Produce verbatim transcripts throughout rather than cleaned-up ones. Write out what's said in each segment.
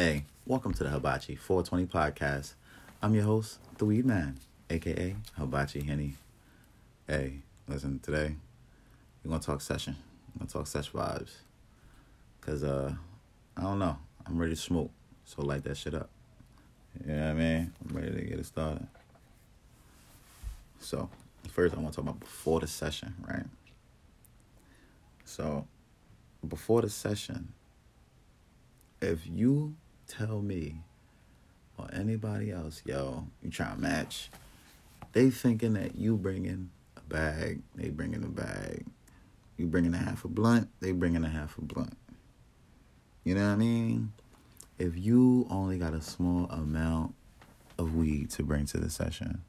Hey, welcome to the Hibachi four twenty Podcast. I'm your host, The Weed Man, a k a. Hibachi Henny. Hey, listen, today we're going to talk session. We're going to talk sesh vibes. Because, uh, I don't know. I'm ready to smoke, so light that shit up. You know what I mean? I'm ready to get it started. So, first I want to talk about before the session, right? So, before the session, if you tell me or anybody else, yo, you trying to match, they thinking that you bringing a bag, they bringing a bag. You bringing a half a blunt, they bringing a half a blunt. You know what I mean? If you only got a small amount of weed to bring to the session,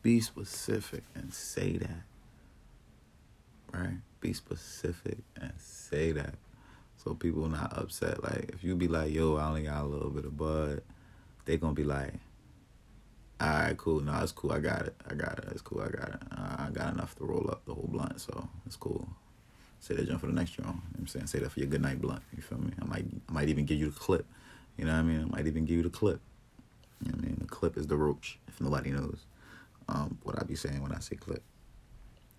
be specific and say that. Right? Be specific and say that. So people not upset. Like, if you be like, yo, I only got a little bit of bud, they gonna be like, all right, cool. No, it's cool. I got it. I got it. It's cool. I got it. I got enough to roll up the whole blunt, so it's cool. Say that jump for the next round. You know what I'm saying? Say that for your good night blunt. You feel me? I might I might even give you the clip. You know what I mean? I might even give you the clip. You know what I mean? The clip is the roach, if nobody knows um, what I be saying when I say clip.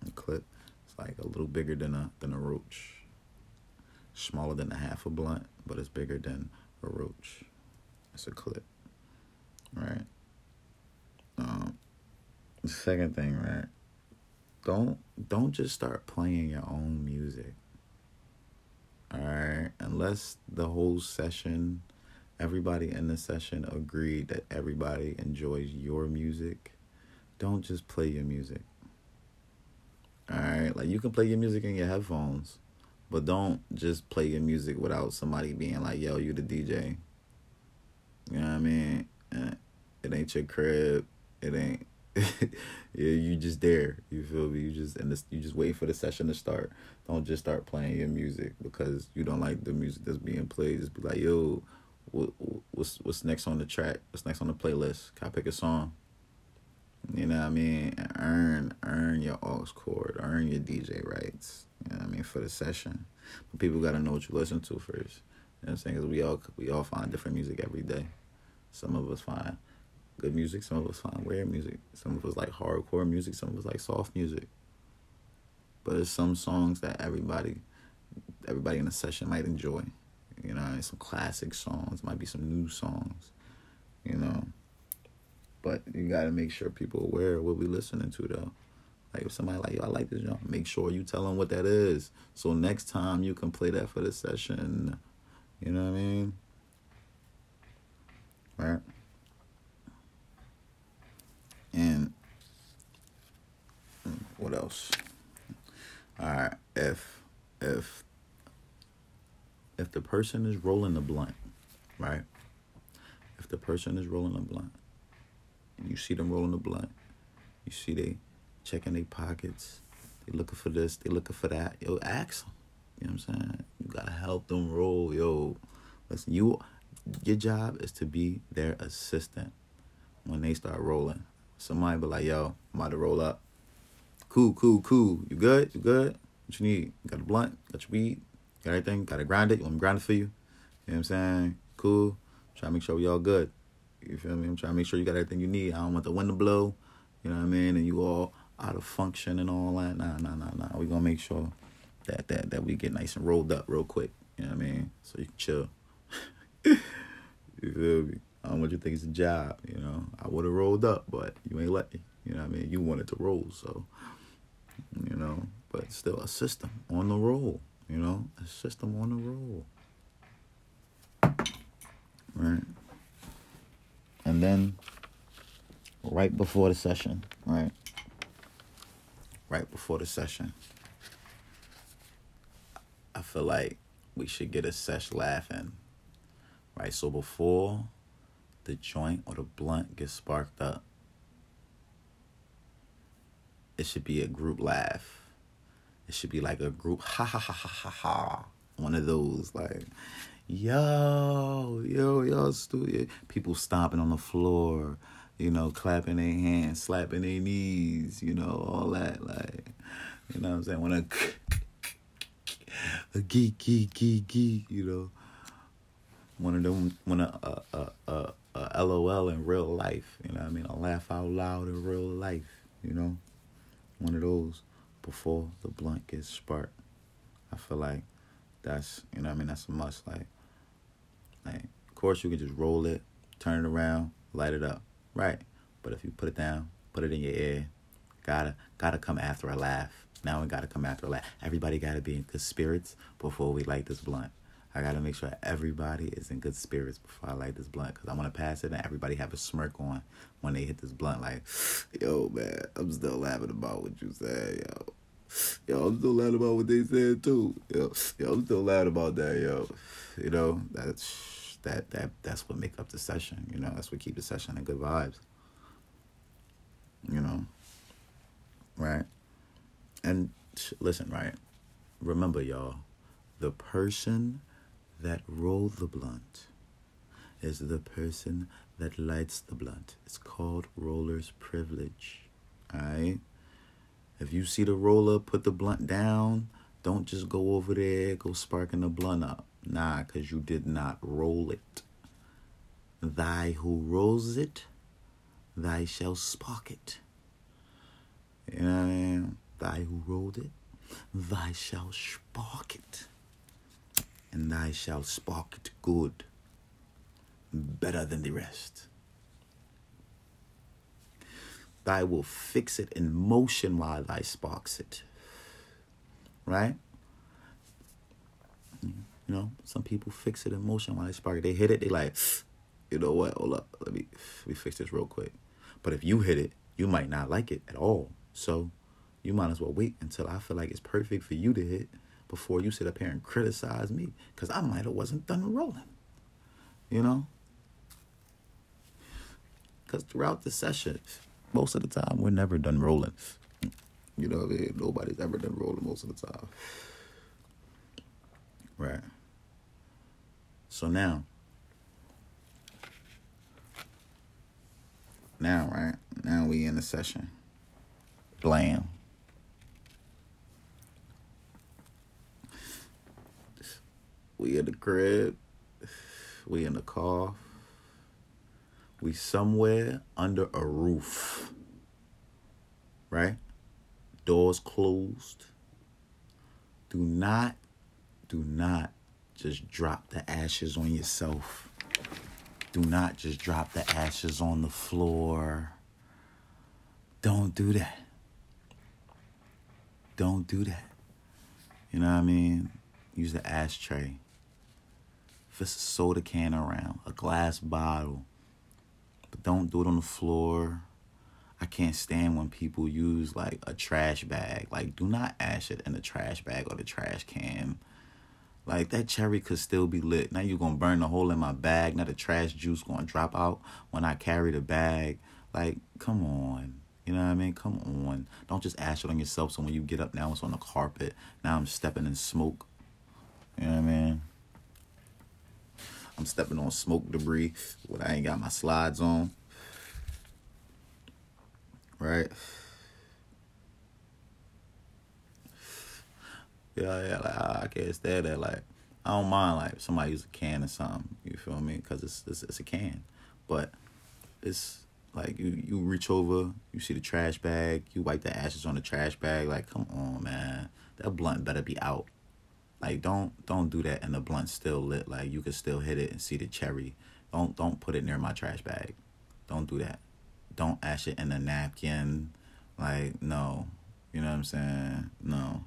The clip is like a little bigger than a, than a roach. Smaller than a half a blunt, but it's bigger than a roach. It's a clip, right? Um, the second thing, right? Don't don't just start playing your own music, all right? Unless the whole session, everybody in the session agreed that everybody enjoys your music. Don't just play your music, all right? Like, you can play your music in your headphones, but don't just play your music without somebody being like, yo, you the D J. You know what I mean? It ain't your crib. It ain't. Yeah, you just there. You feel me? You just and you just wait for the session to start. Don't just start playing your music because you don't like the music that's being played. Just be like, yo, what, what's what's next on the track? What's next on the playlist? Can I pick a song? You know what I mean? And earn, earn your aux cord. Earn your D J rights. You know what I mean? For the session. But people got to know what you listen to first. You know what I'm saying? Because we all, we all find different music every day. Some of us find good music. Some of us find weird music. Some of us like hardcore music. Some of us like soft music. But there's some songs that everybody everybody in the session might enjoy. You know what I mean? Some classic songs. Might be some new songs. You know? But you got to make sure people are aware of what we listening to, though. Like, if somebody like, yo, I like this genre, make sure you tell them what that is. So next time you can play that for the session. You know what I mean? Right? And what else? All right. If, if, if the person is rolling a blunt, right? If the person is rolling a blunt, and you see them rolling a blunt, you see they checking their pockets, they looking for this, they looking for that, yo, ask them. You know what I'm saying? You gotta help them roll, yo. Listen, you, your job is to be their assistant when they start rolling. Somebody be like, yo, I'm about to roll up. Cool, cool, cool. You good? You good? What you need? You got a blunt? Got your weed? Got everything? Got to grind it? You want me to grind it for you? You know what I'm saying? Cool. Try to make sure we all good. You feel me? I'm trying to make sure you got everything you need. I don't want the wind to blow. You know what I mean? And you all out of function and all that. Nah, nah, nah, nah. We're going to make sure that, that that we get nice and rolled up real quick. You know what I mean? So you can chill. You feel me? I don't want you to think it's a job, you know? I would have rolled up, but you ain't let me. You know what I mean? You wanted to roll, so, you know? But still, assist them on the roll, you know? Assist them on the roll. Right? And then, right before the session, right? Right before the session, I feel like we should get a sesh laughing, right? So before the joint or the blunt gets sparked up, it should be a group laugh. It should be like a group ha ha ha ha ha ha. One of those, like, yo, yo, yo, studio. People stomping on the floor, you know, clapping their hands, slapping their knees, you know, all that, like, you know what I'm saying? When a, a geek, geek, geek, geek, you know, One of them, when a a, a a LOL in real life, you know what I mean? A laugh out loud in real life, you know? One of those before the blunt gets sparked. I feel like that's, you know what I mean? That's a must. Like, like, of course, you can just roll it, turn it around, light it up, right? But if you put it down, put it in your ear, gotta, gotta come after a laugh. Now we gotta come after a laugh. Everybody gotta be in good spirits before we light this blunt. I gotta make sure everybody is in good spirits before I light this blunt, because I want to pass it and everybody have a smirk on when they hit this blunt. Like, yo, man, I'm still laughing about what you said, yo. Yo, I'm still laughing about what they said too. Yo, yo, I'm still laughing about that, yo. You know, that's that that that's what make up the session. You know, that's what keep the session in good vibes. You know, right? And listen, right? Remember, y'all, the person that rolled the blunt is the person that lights the blunt. It's called roller's privilege, all right? If you see the roller, put the blunt down. Don't just go over there, go sparking the blunt up. Nah, because you did not roll it. Thy who rolls it, thy shall spark it. You know what I mean? Thy who rolled it, thy shall spark it. And thy shall spark it good, better than the rest. Thy will fix it in motion while thy sparks it. Right? You know, some people fix it in motion while they spark it. They hit it, they like, you know what, hold up, let me, let me fix this real quick. But if you hit it, you might not like it at all. So you might as well wait until I feel like it's perfect for you to hit before you sit up here and criticize me, because I might have wasn't done rolling, you know? Because throughout the session, most of the time, we're never done rolling. You know what I mean? Nobody's ever done rolling most of the time. Right. So now. Now, right? Now we in the session. Blam. We in the crib. We in the car. We somewhere under a roof, right? Doors closed. Do not, do not just drop the ashes on yourself. Do not just drop the ashes on the floor. Don't do that. Don't do that. You know what I mean? Use the ashtray. If it's a soda can around, a glass bottle, but don't do it on the floor. I can't stand when people use, like, a trash bag. Like, do not ash it in the trash bag or the trash can. Like, that cherry could still be lit. Now you're going to burn the hole in my bag. Now the trash juice going to drop out when I carry the bag. Like, come on. You know what I mean? Come on. Don't just ash it on yourself, so when you get up, now it's on the carpet. Now I'm stepping in smoke. You know what I mean? I'm stepping on smoke debris when I ain't got my slides on. Right? Yeah, yeah, like, I can't stand that. Like, I don't mind, like, somebody use a can or something. You feel me? Because it's, it's it's a can. But it's, like, you, you reach over, you see the trash bag, you wipe the ashes on the trash bag. Like, come on, man. That blunt better be out. Like, don't don't do that, and the blunt's still lit. Like, you can still hit it and see the cherry. Don't don't put it near my trash bag. Don't do that. Don't ash it in a napkin. Like, no. You know what I'm saying? No.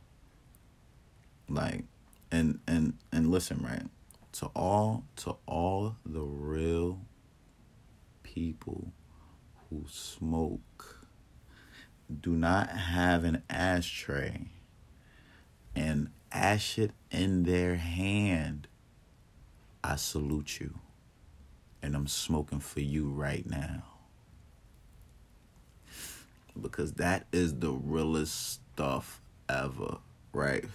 Like, and and and listen, right? To all to all the real people who smoke, do not have an ashtray and ash it in their hand. I salute you. And I'm smoking for you right now. Because that is the realest stuff ever, right?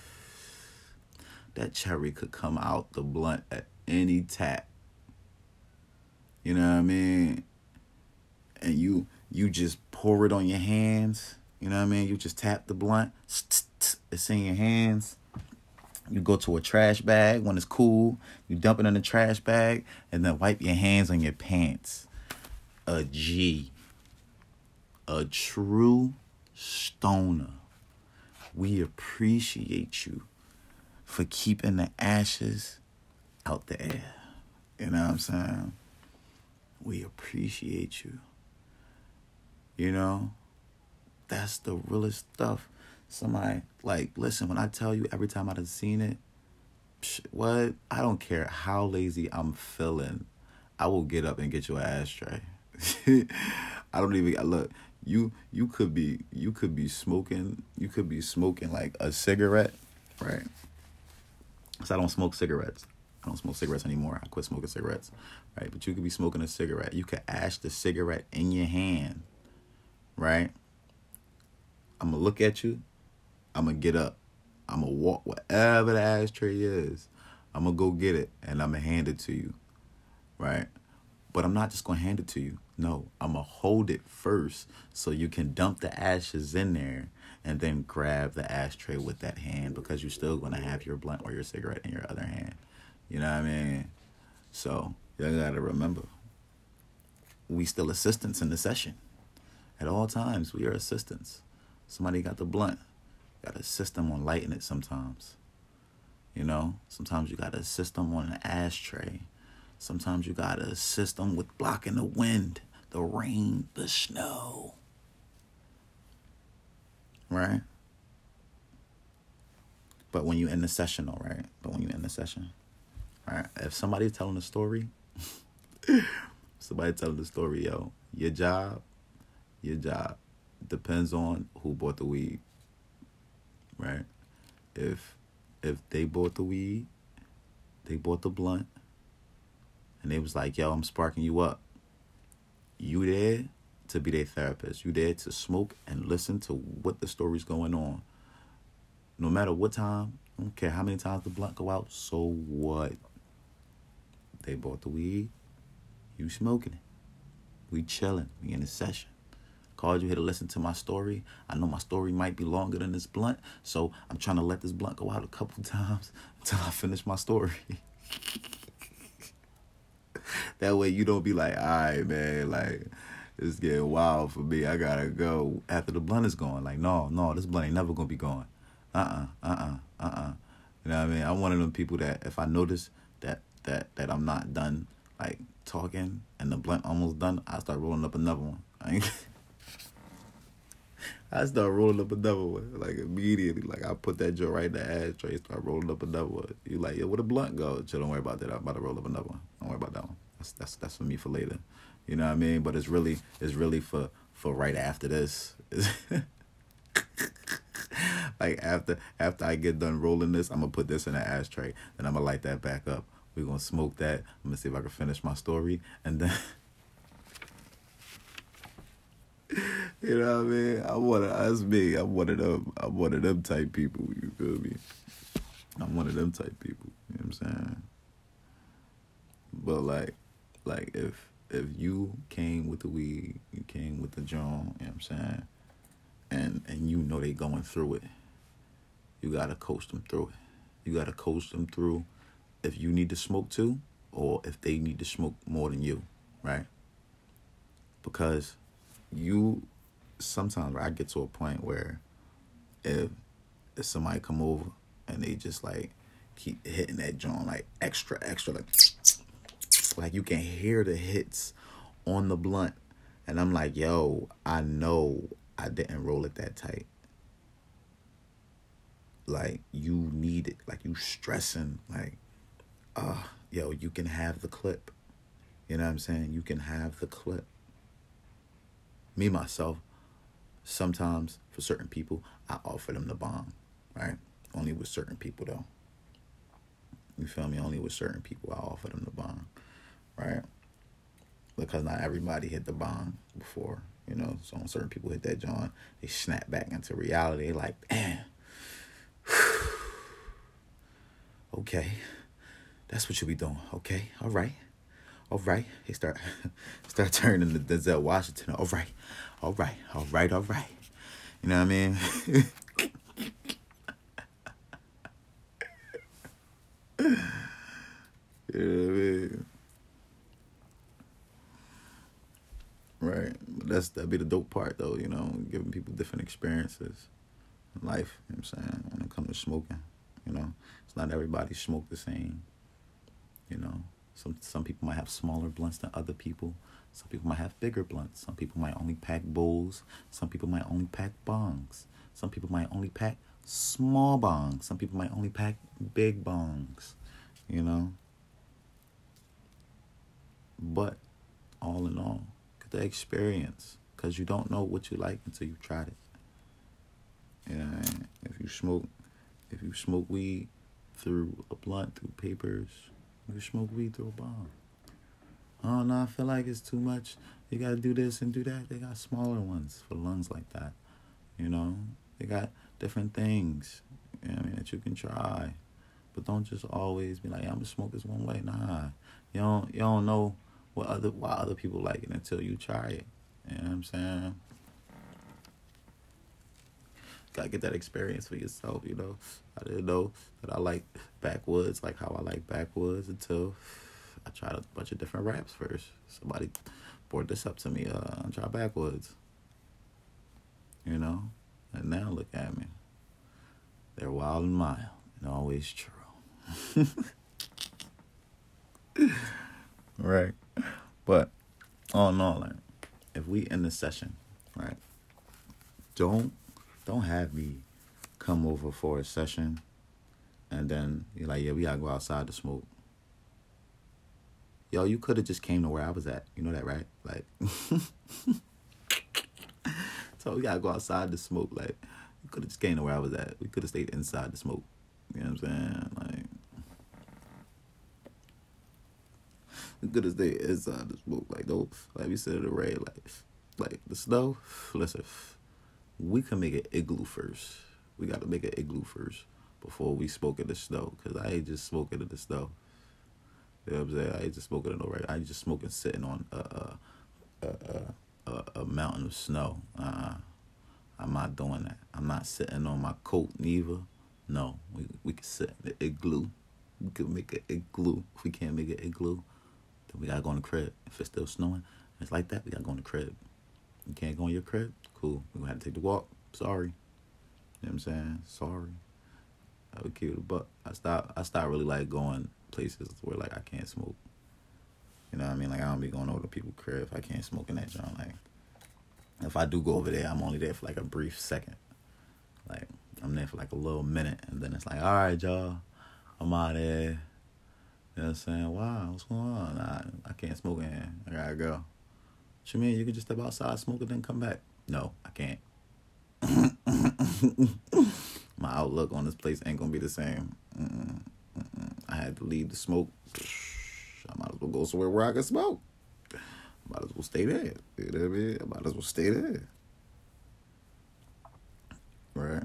That cherry could come out the blunt at any tap. You know what I mean? And you you just pour it on your hands. You know what I mean? You just tap the blunt. It's in your hands. You go to a trash bag when it's cool. You dump it in the trash bag and then wipe your hands on your pants. A G. A true stoner. We appreciate you for keeping the ashes out the air. You know what I'm saying? We appreciate you. You know? That's the realest stuff. Somebody, like, listen, when I tell you every time I've seen it, psh, what? I don't care how lazy I'm feeling. I will get up and get you an ashtray. I don't even, look, you you could be, you could be smoking, you could be smoking, like, a cigarette, right? Because I don't smoke cigarettes. I don't smoke cigarettes anymore. I quit smoking cigarettes, right? But you could be smoking a cigarette. You could ash the cigarette in your hand, right? I'm going to look at you. I'm going to get up. I'm going to walk wherever the ashtray is. I'm going to go get it, and I'm going to hand it to you, right? But I'm not just going to hand it to you. No, I'm going to hold it first so you can dump the ashes in there and then grab the ashtray with that hand, because you're still going to have your blunt or your cigarette in your other hand. You know what I mean? So you got to remember, we still assistants in the session. At all times, we are assistants. Somebody got the blunt. Got to assist them on lighting it sometimes. You know? Sometimes you got to assist them on an ashtray. Sometimes you got to assist them with blocking the wind, the rain, the snow. Right? But when you in the session, all right? But when you in the session, all right? If somebody's telling a story, somebody telling the story, yo, your job, your job depends on who bought the weed. Right? If if they bought the weed, they bought the blunt, and they was like, yo, I'm sparking you up. You there to be their therapist. You there to smoke and listen to what the story's going on. No matter what time, I don't care how many times the blunt go out, so what? They bought the weed. You smoking it. We chilling. We in a session. Called you here to listen to my story. I know my story might be longer than this blunt, so I'm trying to let this blunt go out a couple times until I finish my story. That way you don't be like, all right, man, like, it's getting wild for me. I gotta go after the blunt is gone. Like, no, no, this blunt ain't never gonna be gone. Uh-uh, uh-uh, uh-uh. You know what I mean? I'm one of them people that if I notice that that that I'm not done, like, talking and the blunt almost done, I start rolling up another one. I ain't... I start rolling up another one, like, immediately. Like, I put that joint right in the ashtray, start rolling up another one. You like, yo, where the blunt go? So don't worry about that. I'm about to roll up another one. Don't worry about that one. That's that's that's for me for later. You know what I mean? But it's really it's really for, for right after this. Like, after after I get done rolling this, I'm gonna put this in the ashtray, and I'm gonna light that back up. We're gonna smoke that. I'm gonna see if I can finish my story, and then. You know what I mean? I'm one of us, me. I'm one of them. I'm one of them type people. You feel me? I'm one of them type people. You know what I'm saying? But like, like if if you came with the weed, you came with the joint. You know what I'm saying? And and you know they going through it. You gotta coach them through it. You gotta coach them through. If you need to smoke too, or if they need to smoke more than you, right? Because you. Sometimes I get to a point where if, if somebody come over and they just like keep hitting that joint like extra, extra, like like you can hear the hits on the blunt, and I'm like, yo, I know I didn't roll it that tight. Like, you need it, like you stressing, like, ah, uh, yo, you can have the clip. You know what I'm saying? You can have the clip. Me myself. Sometimes, for certain people, I offer them the bomb, right? Only with certain people, though. You feel me? Only with certain people, I offer them the bomb, right? Because not everybody hit the bomb before, you know? So when certain people hit that joint, they snap back into reality. They're like, damn. Okay. That's what you be doing. Okay. All right. All right. They start, start turning to Denzel Washington. All right. All right, all right, all right. You know what I mean? right? But that's that'd be the dope part, though, you know, giving people different experiences in life, you know what I'm saying, when it comes to smoking, you know. It's not everybody smoke the same, you know. Some some people might have smaller blunts than other people. Some people might have bigger blunts. Some people might only pack bowls. Some people might only pack bongs. Some people might only pack small bongs. Some people might only pack big bongs, you know. But all in all, get the experience, because you don't know what you like until you tried it. And if you smoke, if you smoke weed through a blunt, through papers, you smoke weed through a bong. Oh, no, I feel like it's too much. You got to do this and do that. They got smaller ones for lungs like that, you know. They got different things, you know what I mean, that you can try. But don't just always be like, I'm going to smoke this one way. Nah, you don't, you don't know what other why other people like it until you try it. You know what I'm saying? Gotta get that experience for yourself, you know. I didn't know that I like Backwoods, like how I like Backwoods, until I tried a bunch of different raps first. Somebody brought this up to me, uh, I try Backwoods, you know. And now look at me. They're wild and mild and always true. Right. But all in all, like, if we end the session, right, don't Don't have me come over for a session and then you're like, yeah, we gotta go outside to smoke. Yo, you could have just came to where I was at. You know that, right? Like, so we gotta go outside to smoke. Like, you could have just came to where I was at. We could have stayed inside to smoke. You know what I'm saying? Like, we could have stayed inside to smoke. Like, don't, like, we said in the rain, like, like, the snow, listen. We can make an igloo first. We got to make an igloo first before we smoke in the snow. Because I ain't just smoking in the snow. You know what I'm saying? I ain't just smoking in the rain. I ain't just smoking sitting on a, a, a, a, a mountain of snow. Uh, I'm not doing that. I'm not sitting on my coat neither. No. We we can sit in the igloo. We can make an igloo. If we can't make an igloo, then we got to go in the crib. If it's still snowing, it's like that, we got to go in the crib. You can't go in your crib? Cool. We're going to have to take the walk. Sorry. You know what I'm saying? Sorry. I would keep it a buck. I stopped, I stopped really, like, going places where, like, I can't smoke. You know what I mean? Like, I don't be going over to people's crib if I can't smoke in that joint. Like, if I do go over there, I'm only there for, like, a brief second. Like, I'm there for, like, a little minute. And then it's like, all right, y'all. I'm out of here. You know what I'm saying? Wow, what's going on? Nah, I can't smoke in here. I got to go. What you mean? You can just step outside, smoke, and then come back. No, I can't. My outlook on this place ain't going to be the same. Mm-mm, mm-mm. I had to leave to smoke. I might as well go somewhere where I can smoke. I might as well stay there. You know what I mean? I might as well stay there. Right?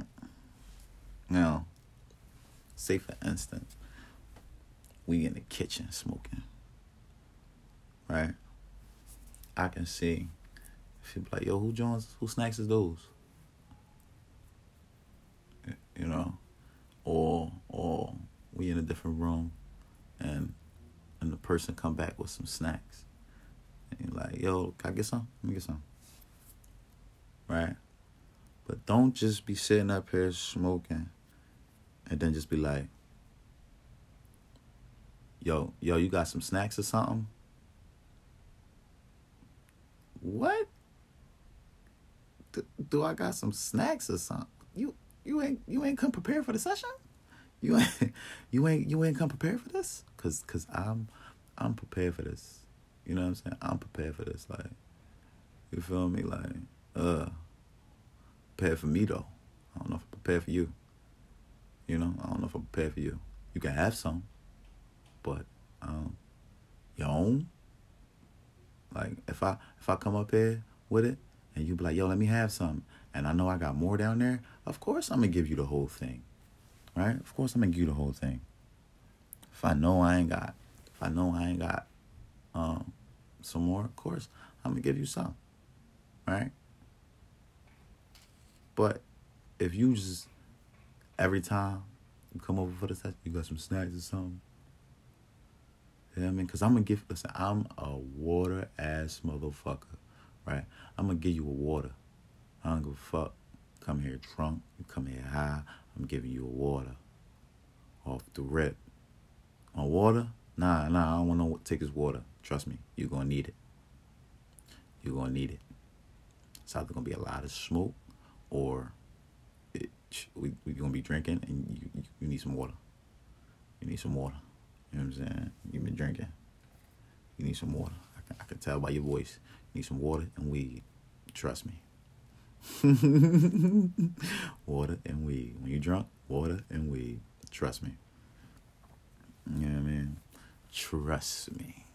Now, say for instance, we in the kitchen smoking. Right? I can see. She'd be like, yo, who joins, who snacks is those? You know? Or, or we in a different room and and the person come back with some snacks. And you're like, yo, can I get some? Let me get some. Right? But don't just be sitting up here smoking and then just be like, yo, yo, you got some snacks or something? What? D- do I got some snacks or something? You you ain't you ain't come prepared for the session? You ain't you ain't you ain't come prepared for this? Cause cause I'm I'm prepared for this. You know what I'm saying? I'm prepared for this. Like, you feel me? Like, uh, prepared for me though. I don't know if I'm prepared for you. You know, I don't know if I'm prepared for you. You can have some, but um, your own. Like, if I if I come up here with it and you be like, yo, let me have some, and I know I got more down there, of course I'm going to give you the whole thing, right? Of course I'm going to give you the whole thing. If I know I ain't got, if I know I ain't got um, some more, of course I'm going to give you some, right? But if you just, every time you come over for the test, you got some snacks or something, you know what I mean? Because I'm going to give, listen, I'm a water-ass motherfucker, right? I'm going to give you a water. I don't give a fuck. Come here drunk. You come here high. I'm giving you a water. Off the rip. On water? Nah, nah, I don't want no tickets water. Trust me. You're going to need it. You're going to need it. It's either going to be a lot of smoke or it, we, we're going to be drinking and you, you need some water. You need some water. You know what I'm saying? You've been drinking. You need some water. I can, I can tell by your voice. You need some water and weed. Trust me. Water and weed. When you're drunk, water and weed. Trust me. You know what I mean? Trust me.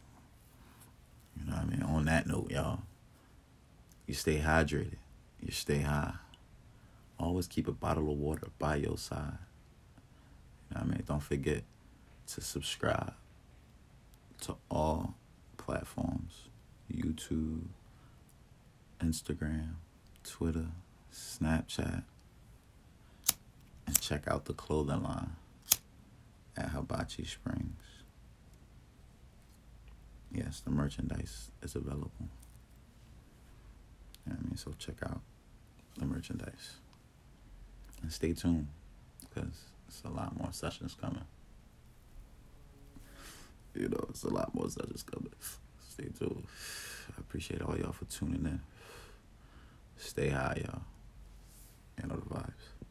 You know what I mean? On that note, y'all, you stay hydrated. You stay high. Always keep a bottle of water by your side. You know what I mean? Don't forget to subscribe to all platforms. YouTube, Instagram, Twitter, Snapchat. And check out the clothing line at Hibachi Springs. Yes, the merchandise is available. You know what I mean? So check out the merchandise. And stay tuned, because it's a lot more sessions coming. You know, it's a lot more sessions coming. Stay tuned. I appreciate all y'all for tuning in. Stay high, y'all. You know the vibes.